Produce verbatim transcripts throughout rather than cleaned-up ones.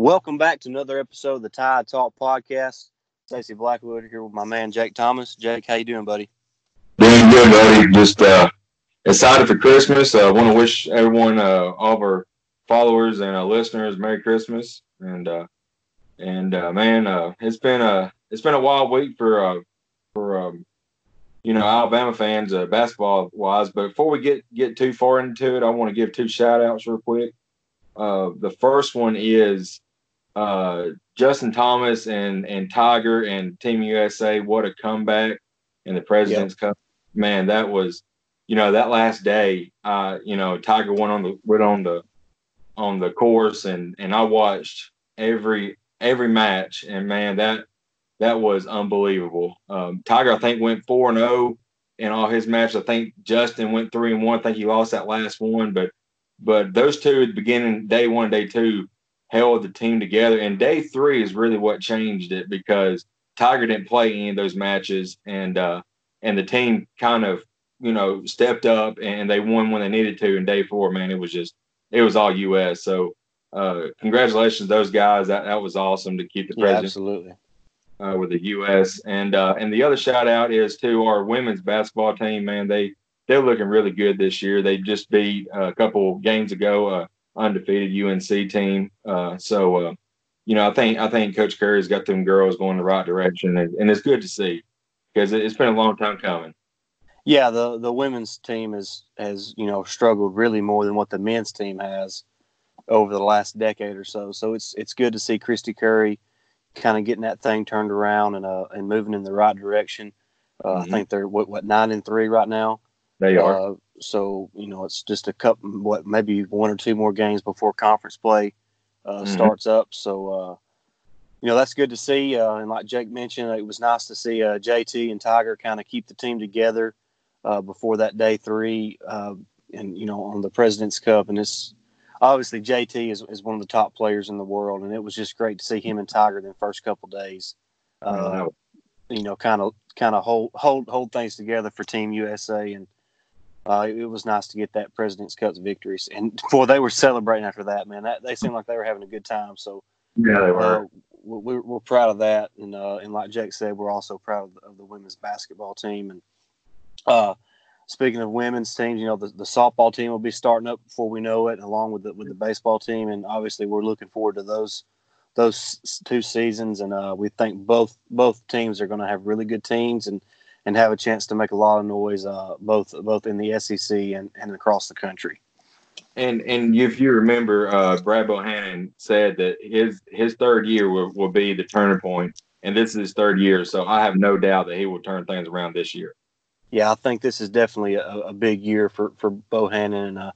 Welcome back to another episode of the Tide Talk Podcast. Stacey Blackwood here with my man Jake Thomas. Jake, how you doing, buddy? Doing good, buddy. Just uh, excited for Christmas. I uh, want to wish everyone, uh, all of our followers and our listeners, Merry Christmas. And uh, and uh, man, uh, it's been a it's been a wild week for uh, for um, you know Alabama fans, uh, basketball wise. But before we get get too far into it, I want to give two shout outs real quick. Uh, the first one is uh, Justin Thomas and, and Tiger and Team U S A. What a comeback. And the President's Cup. Yep. Man, that was, you know, that last day, uh, you know, Tiger went on the, went on the, on the course and, and I watched every, every match. And man, that, that was unbelievable. Um, Tiger, I think, went four and oh in all his matches. I think Justin went three and one. I think he lost that last one, but But those two at the beginning, day one, day two, held the team together. And day three is really what changed it because Tiger didn't play any of those matches. And uh, and the team kind of, you know, stepped up and they won when they needed to. And day four, man, it was just – it was all U S. So, uh, congratulations to those guys. That, that was awesome to keep the President. Yeah, absolutely. Uh, with the U S. And, uh, and the other shout-out is to our women's basketball team, man. They – They're looking really good this year. They just beat uh, a couple games ago, uh, undefeated U N C team. Uh, so, uh, you know, I think I think Coach Curry's got them girls going the right direction, and, and it's good to see because it's been a long time coming. Yeah, the the women's team is has you know struggled really more than what the men's team has over the last decade or so. So it's it's good to see Christy Curry kind of getting that thing turned around and uh and moving in the right direction. Uh, mm-hmm. I think they're what what nine and three right now. They are. Uh, so, you know, it's just a couple, what, maybe one or two more games before conference play uh, mm-hmm. starts up. So, uh, you know, that's good to see. Uh, and like Jake mentioned, it was nice to see uh, J T and Tiger kind of keep the team together uh, before that day three uh, and, you know, on the President's Cup. And it's obviously J T is, is one of the top players in the world. And it was just great to see him and Tiger the first couple days, uh, oh. you know, kind of kind of hold, hold, hold things together for Team U S A and, Uh, it was nice to get that President's Cup victories, and boy, they were celebrating after that. Man, that they seemed like they were having a good time. So yeah, they were. Uh, we're, we're proud of that, and uh, and like Jake said, we're also proud of the, of the women's basketball team. And uh, speaking of women's teams, you know, the, the softball team will be starting up before we know it, along with the, with the baseball team, and obviously we're looking forward to those those two seasons. And uh, we think both both teams are going to have really good teams, and. and have a chance to make a lot of noise, uh, both both in the S E C and, and across the country. And and if you remember, uh, Brad Bohannon said that his his third year will, will be the turning point, and this is his third year, so I have no doubt that he will turn things around this year. Yeah, I think this is definitely a, a big year for, for Bohannon, and uh,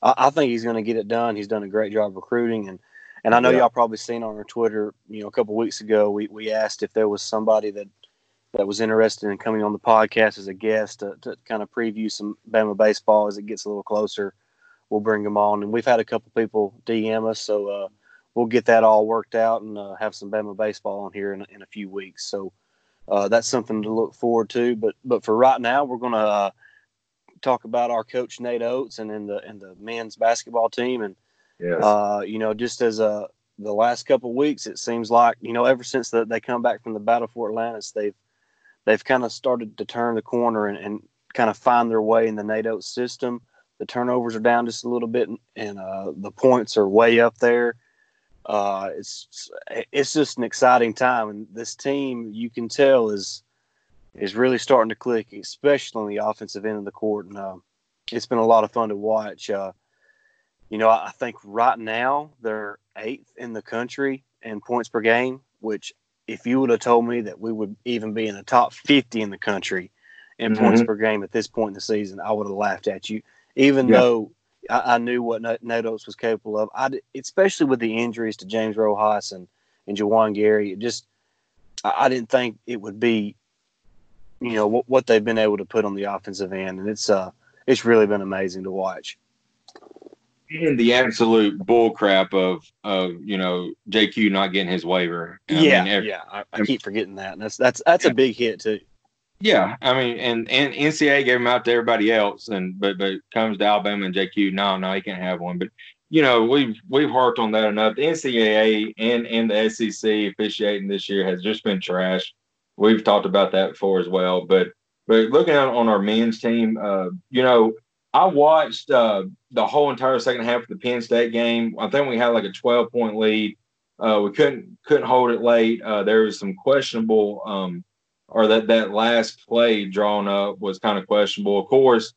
I, I think he's going to get it done. He's done a great job recruiting, and, and I know yeah. y'all probably seen on our Twitter, you know, a couple weeks ago, we, we asked if there was somebody that – that was interested in coming on the podcast as a guest to, to kind of preview some Bama baseball. As it gets a little closer, we'll bring them on. And we've had a couple people D M us, so uh, we'll get that all worked out and uh, have some Bama baseball on here in, in a few weeks. So uh, that's something to look forward to. But but for right now, we're going to uh, talk about our coach, Nate Oats, and, and, the, and the men's basketball team. And, yes. uh, you know, just as a, the last couple of weeks, it seems like, you know, ever since the, they come back from the Battle for Atlantis, they've They've kind of started to turn the corner and, and kind of find their way in the Nate Oats system. The turnovers are down just a little bit, and, and uh, the points are way up there. Uh, it's it's just an exciting time, and this team, you can tell, is is really starting to click, especially on the offensive end of the court. And uh, it's been a lot of fun to watch. Uh, you know, I think right now they're eighth in the country in points per game, which – if you would have told me that we would even be in the top fifty in the country in mm-hmm. points per game at this point in the season, I would have laughed at you, even yeah. though I, I knew what Nate Oats was capable of. I, especially with the injuries to James Rojas and, and Jawan Gary, it just I, I didn't think it would be, you know, what, what they've been able to put on the offensive end. And it's uh, it's really been amazing to watch. And the absolute bullcrap of, of you know, J Q not getting his waiver. I yeah, mean, every, yeah. I, I keep forgetting that. And that's that's that's yeah. a big hit too. Yeah, I mean, and, and N C A A gave him out to everybody else, and but but comes to Alabama and J Q, no, no, he can't have one. But you know, we've we've harped on that enough. The N C double A and, and the S E C officiating this year has just been trash. We've talked about that before as well. But but looking out on our men's team, uh, you know, I watched uh, the whole entire second half of the Penn State game. I think we had like a twelve-point lead. Uh, we couldn't couldn't hold it late. Uh, there was some questionable um, – or that, that last play drawn up was kind of questionable. Of course,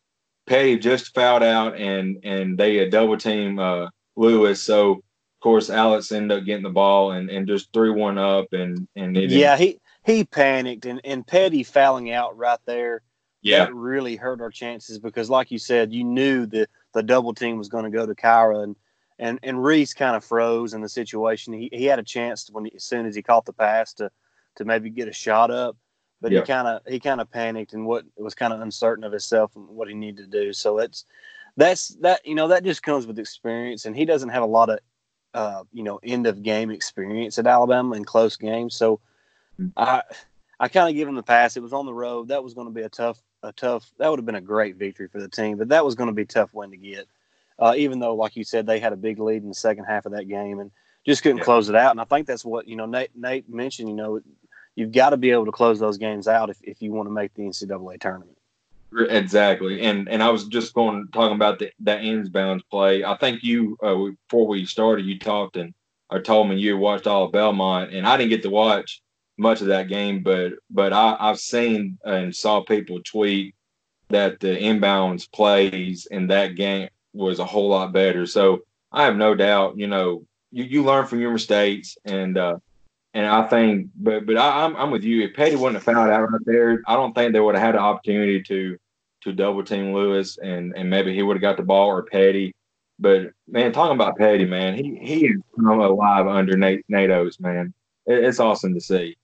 Petty just fouled out, and and they had double-teamed uh, Lewis. So, of course, Alex ended up getting the ball and, and just threw one up. and, and it Yeah, he, he panicked, and, and Petty fouling out right there, yeah, that really hurt our chances because, like you said, you knew the, the double-team was going to go to Kyra, and And and Reese kind of froze in the situation. He he had a chance to, when he, as soon as he caught the pass to, to maybe get a shot up, but yeah. he kind of he kind of panicked and what was kind of uncertain of himself and what he needed to do. So that's that's that you know that just comes with experience, and he doesn't have a lot of uh, you know end of game experience at Alabama in close games. So mm-hmm. I I kind of give him the pass. It was on the road. That was going to be a tough a tough. That would have been a great victory for the team, but that was going to be a tough win to get. Uh, even though, like you said, they had a big lead in the second half of that game and just couldn't yeah. close it out. And I think that's what, you know, Nate, Nate mentioned, you know, you've got to be able to close those games out if, if you want to make the N C double A tournament. Exactly. And and I was just going to talk about the, that inbounds play. I think you, uh, before we started, you talked and or told me you watched all of Belmont, and I didn't get to watch much of that game, but, but I, I've seen and saw people tweet that the inbounds plays in that game was a whole lot better. So I have no doubt, you know, you, you learn from your mistakes. And, uh, and I think, but, but I, I'm, I'm with you. If Petty wouldn't have found out right there, I don't think they would have had an opportunity to, to double team Lewis and, and maybe he would have got the ball or Petty, but man, talking about Petty, man, he, he is alive under Nate, Nate Oats, man. It, it's awesome to see.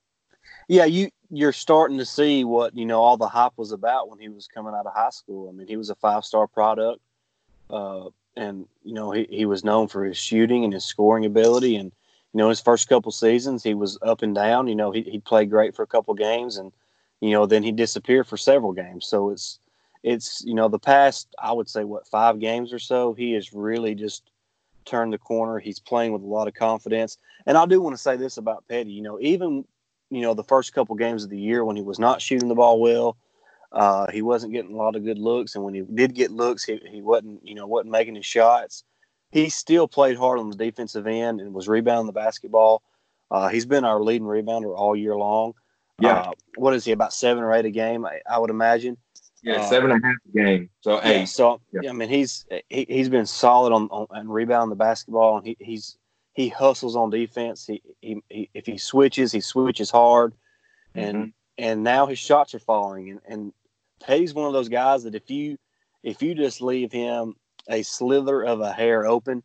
Yeah. You, you're starting to see what, you know, all the hype was about when he was coming out of high school. I mean, he was a five-star product. Uh, and, you know, he, he was known for his shooting and his scoring ability. And, you know, his first couple seasons, he was up and down. You know, he, he played great for a couple games and, you know, then he disappeared for several games. So it's, it's you know, the past, I would say, what, five games or so, he has really just turned the corner. He's playing with a lot of confidence. And I do want to say this about Petty, you know, even, you know, the first couple games of the year when he was not shooting the ball well, Uh, he wasn't getting a lot of good looks, and when he did get looks, he, he wasn't, you know, wasn't making his shots. He still played hard on the defensive end and was rebounding the basketball. Uh, he's been our leading rebounder all year long. Yeah. Uh, what is he, about seven or eight a game, I, I would imagine? Yeah, uh, seven and a half a game, so eight. Yeah, so, yeah. I mean, he's he, he's been solid on, on, on rebounding the basketball, and he, he's, he hustles on defense. He, he, he If he switches, he switches hard, and, mm-hmm. and now his shots are falling, and, and Petty's one of those guys that if you if you just leave him a slither of a hair open,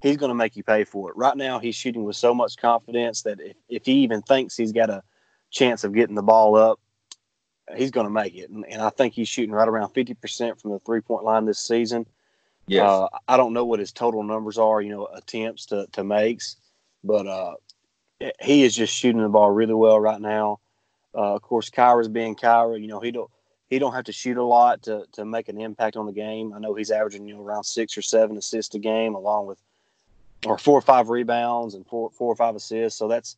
he's going to make you pay for it. Right now, he's shooting with so much confidence that if, if he even thinks he's got a chance of getting the ball up, he's going to make it. And, and I think he's shooting right around fifty percent from the three-point line this season. Yes. Uh, I don't know what his total numbers are, you know, attempts to, to makes, but uh, he is just shooting the ball really well right now. Uh, of course, Kyra's being Kyra, you know, he don't – He don't have to shoot a lot to, to make an impact on the game. I know he's averaging, you know, around six or seven assists a game, along with or four or five rebounds and four four or five assists. So that's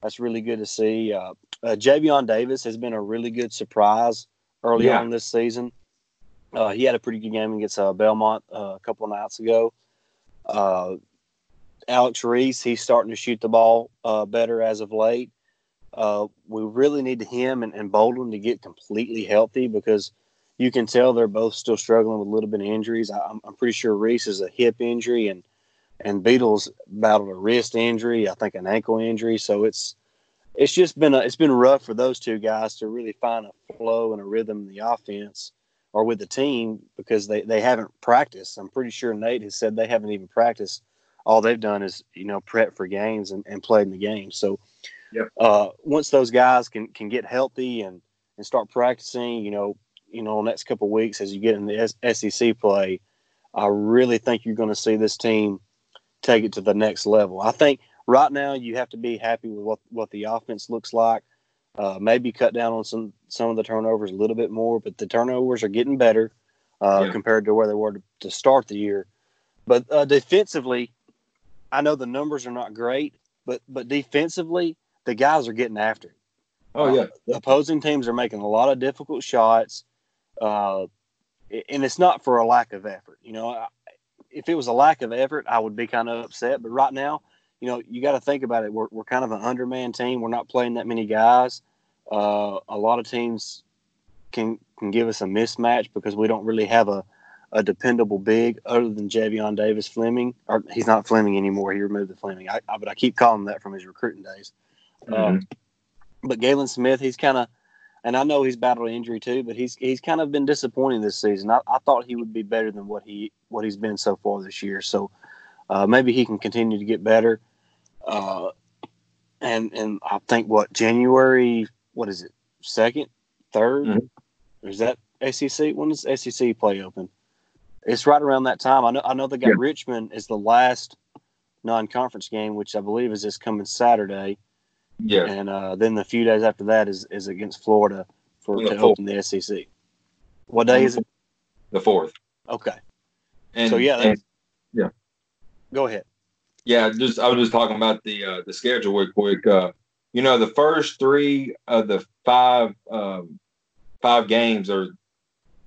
that's really good to see. Uh, uh, Javian Davis has been a really good surprise early yeah. on this season. Uh, he had a pretty good game against uh, Belmont uh, a couple of nights ago. Uh, Alex Reese, he's starting to shoot the ball uh, better as of late. Uh, we really need him and, and Bolden to get completely healthy because you can tell they're both still struggling with a little bit of injuries. I, I'm, I'm pretty sure Reese is a hip injury and, and Beatles battled a wrist injury, I think an ankle injury. So it's it's just been a, it's been rough for those two guys to really find a flow and a rhythm in the offense or with the team because they, they haven't practiced. I'm pretty sure Nate has said they haven't even practiced. All they've done is, you know, prep for games and, and played in the game. So Yep. Uh, once those guys can, can get healthy and, and start practicing, you know, you know, next couple of weeks as you get in the S E C play, I really think you're going to see this team take it to the next level. I think right now you have to be happy with what, what the offense looks like. Uh, maybe cut down on some, some of the turnovers a little bit more, but the turnovers are getting better uh, yeah. compared to where they were to, to start the year. But uh, defensively, I know the numbers are not great, but but defensively, the guys are getting after it. Oh, yeah. Uh, the opposing teams are making a lot of difficult shots, uh, and it's not for a lack of effort. You know, I, if it was a lack of effort, I would be kind of upset. But right now, you know, you got to think about it. We're we're kind of an under-man team. We're not playing that many guys. Uh, a lot of teams can can give us a mismatch because we don't really have a, a dependable big other than Javian Davis Fleming. Or he's not Fleming anymore. He removed the Fleming. I, I, but I keep calling him that from his recruiting days. Mm-hmm. Um, but Galen Smith, he's kind of, and I know he's battled injury too, but he's he's kind of been disappointing this season. I, I thought he would be better than what he what he's been so far this year. So uh, maybe he can continue to get better. Uh, and and I think what January, what is it, second, third, mm-hmm. is that S E C? When does S E C play open? It's right around that time. I know. I know they got yeah. Richmond is the last non-conference game, which I believe is this coming Saturday. Yeah, and uh, then the few days after that is, is against Florida for to open the S E C. What day is it? The fourth. Okay. And, so yeah, and, yeah. Go ahead. Yeah, just I was just talking about the uh, the schedule real quick. Uh, you know, the first three of the five um, five games are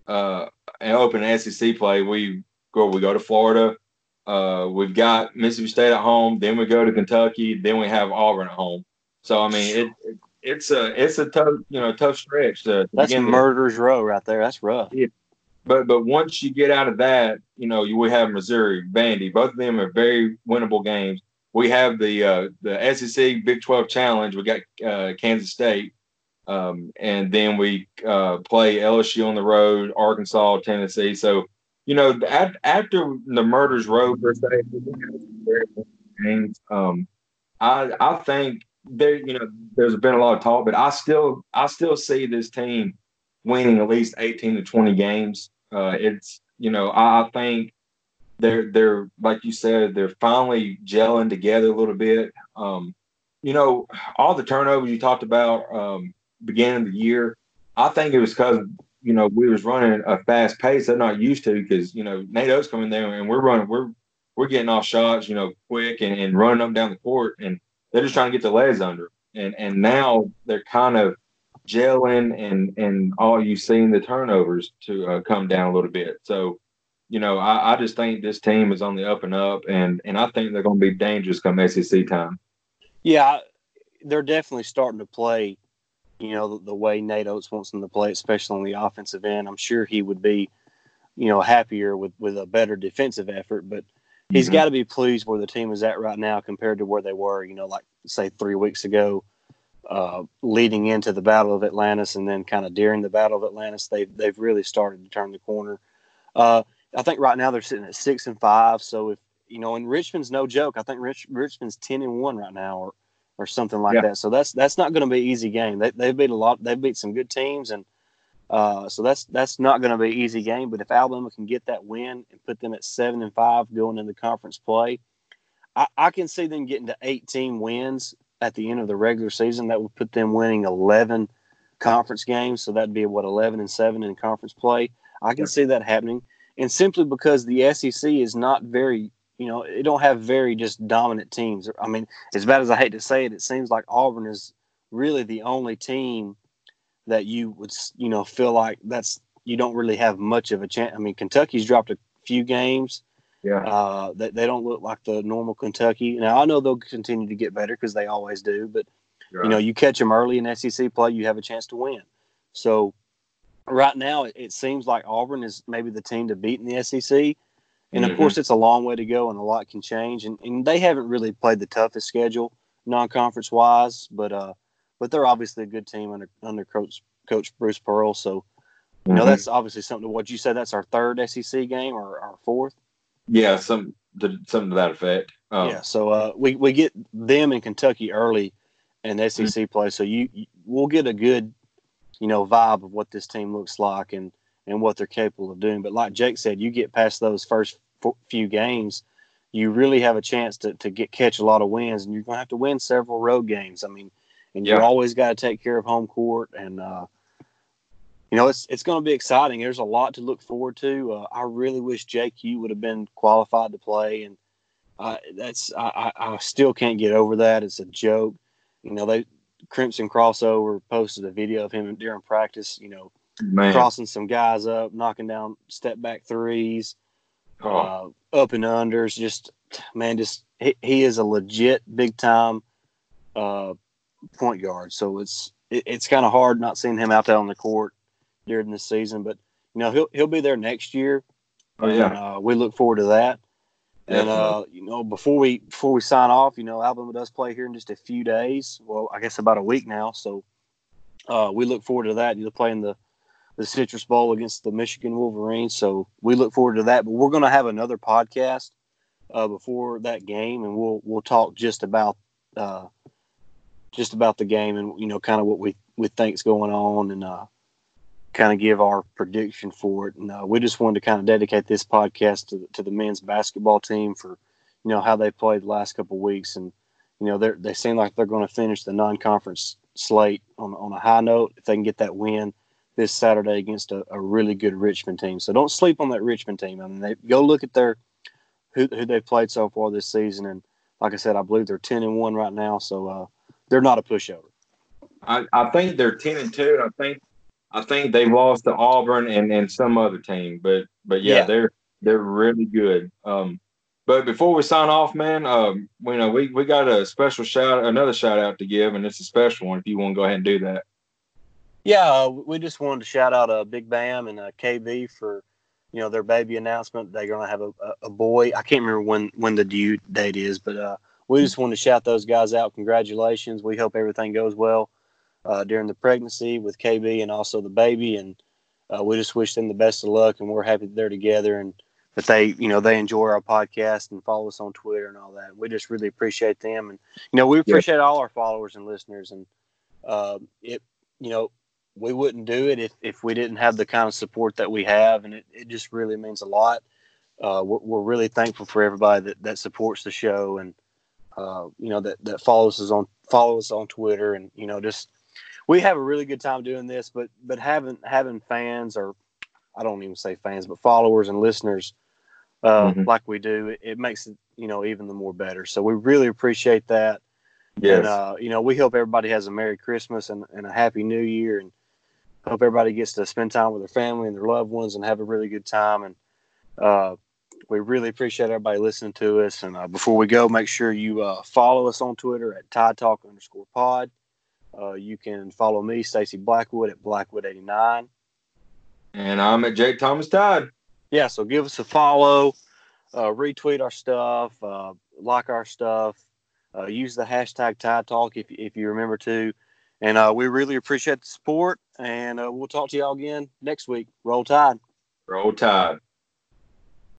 uh, an open S E C play. We go we go to Florida. Uh, we've got Mississippi State at home. Then we go to Kentucky. Then we have Auburn at home. So I mean, it, it it's a it's a tough you know tough stretch. To, to That's murder's row right there. That's rough. Yeah. But but once you get out of that, you know you we have Missouri, Vandy. Both of them are very winnable games. We have the uh, the S E C Big twelve Challenge. We got uh, Kansas State, um, and then we uh, play L S U on the road, Arkansas, Tennessee. So you know at, after the murder's row per se, games. Um, I I think. There, you know, there's been a lot of talk, but I still, I still see this team winning at least eighteen to twenty games. Uh, it's, you know, I, I think they're, they're like you said, they're finally gelling together a little bit. Um, you know, all the turnovers you talked about um, beginning of the year, I think it was because you know we was running a fast pace they're not used to because you know Nate Oats coming there and we're running, we're we're getting off shots, you know, quick and, and running up down the court and. They're just trying to get their legs under, and and now they're kind of gelling, and and all you've seen the turnovers to uh, come down a little bit. So, you know, I, I just think this team is on the up and up, and and I think they're going to be dangerous come S E C time. Yeah, they're definitely starting to play, you know, the, the way Nate Oats wants them to play, especially on the offensive end. I'm sure he would be, you know, happier with with a better defensive effort, but. He's mm-hmm. got to be pleased where the team is at right now compared to where they were, you know, like, say, three weeks ago, uh, leading into the Battle of Atlantis and then kind of during the Battle of Atlantis, they've, they've really started to turn the corner. Uh, I think right now they're sitting at six and five. So, if you know, and Richmond's no joke. I think Rich, Richmond's ten and one right now or or something like yeah. that. So that's that's not going to be an easy game. They, they've beat a lot. They've beat some good teams. And Uh, so that's that's not going to be an easy game. But if Alabama can get that win and put them at seven and five going into conference play, I, I can see them getting to eighteen wins at the end of the regular season. That would put them winning eleven conference games. So that'd be what eleven and seven in conference play. I can see that happening, and simply because the S E C is not very, you know, it don't have very just dominant teams. I mean, as bad as I hate to say it, it seems like Auburn is really the only team. That you would, you know, feel like that's you don't really have much of a chance. I mean, Kentucky's dropped a few games. Yeah, uh, they, they don't look like the normal Kentucky. Now I know they'll continue to get better because they always do. But right. you know, you catch them early in S E C play, you have a chance to win. So right now, it, it seems like Auburn is maybe the team to beat in the S E C. And mm-hmm. of course, it's a long way to go, and a lot can change. And, and they haven't really played the toughest schedule non-conference wise, but. Uh, But they're obviously a good team under under Coach Coach Bruce Pearl. So, you know, mm-hmm. that's obviously something to what you said. That's our third S E C game or our fourth. Yeah, some to, something to that effect. Um, yeah, so uh, we we get them in Kentucky early in S E C mm-hmm. play. So you, you we'll get a good you know vibe of what this team looks like and and what they're capable of doing. But like Jake said, you get past those first few games, you really have a chance to to get catch a lot of wins, and you're gonna have to win several road games. I mean. And you yeah. always got to take care of home court, and uh, you know, it's it's going to be exciting. There's a lot to look forward to. Uh, I really wish Jake Yu would have been qualified to play, and uh, that's I, I still can't get over that. It's a joke. You know, they Crimson Crossover posted a video of him during practice, you know, Man. crossing some guys up, knocking down step-back threes, oh. uh, up and unders. Just, man, just he, he is a legit big-time uh, point guard. So it's it, it's kind of hard not seeing him out there on the court during this season. But, you know, he'll he'll be there next year. Oh, yeah. And, uh, we look forward to that. And, uh, you know, before we before we sign off, you know, Alabama does play here in just a few days. Well, I guess about a week now. So uh, we look forward to that. You're playing the, the Citrus Bowl against the Michigan Wolverines. So we look forward to that. But we're going to have another podcast uh, before that game, and we'll we'll talk just about uh, just about the game and, you know, kind of what we, we think's going on, and uh, kind of give our prediction for it. And uh, we just wanted to kind of dedicate this podcast to, to the men's basketball team for, you know, how they played the last couple of weeks. And, you know, they they seem like they're going to finish the non-conference slate on, on a high note if they can get that win this Saturday against a, a really good Richmond team. So don't sleep on that Richmond team. I mean, they go look at their who, who they've played so far this season. And like I said, I believe they're ten and one right now. So uh, they're not a pushover. I, I think they're ten and two. I think I think they've lost to Auburn and, and some other team, but but yeah, yeah. they're they're really good. Um, but before we sign off, man, um, you know, we, we got a special shout, another shout out to give, and it's a special one. If you want to go ahead and do that, yeah, uh, we just wanted to shout out uh, Big Bam and uh, K B for, you know, their baby announcement. They're gonna have a, a boy. I can't remember when when the due date is, but uh, we just wanted to shout those guys out. Congratulations! We hope everything goes well Uh, during the pregnancy with K B and also the baby, and uh, we just wish them the best of luck, and we're happy that they're together and that they, you know, they enjoy our podcast and follow us on Twitter and all that. We just really appreciate them, and, you know, we appreciate yeah. all our followers and listeners, and uh, it, you know, we wouldn't do it if, if we didn't have the kind of support that we have, and it, it just really means a lot. Uh, we're, we're really thankful for everybody that, that supports the show, and uh, you know, that, that follows us on follow us on Twitter, and, you know, just we have a really good time doing this, but but having having fans, or I don't even say fans, but followers and listeners uh, mm-hmm. like we do, it, it makes it, you know, even the more better. So we really appreciate that. Yes. And, uh, you know, we hope everybody has a Merry Christmas and, and a Happy New Year, and hope everybody gets to spend time with their family and their loved ones and have a really good time. And uh, we really appreciate everybody listening to us. And uh, before we go, make sure you uh, follow us on Twitter at Tide Talk underscore pod. Uh, you can follow me, Stacy Blackwood, at Blackwood eighty-nine. And I'm at Jake Thomas Todd. Yeah, so give us a follow, uh, retweet our stuff, uh, like our stuff, uh, use the hashtag Tide Talk if, if you remember to. And uh, we really appreciate the support, and uh, we'll talk to y'all again next week. Roll Tide. Roll Tide.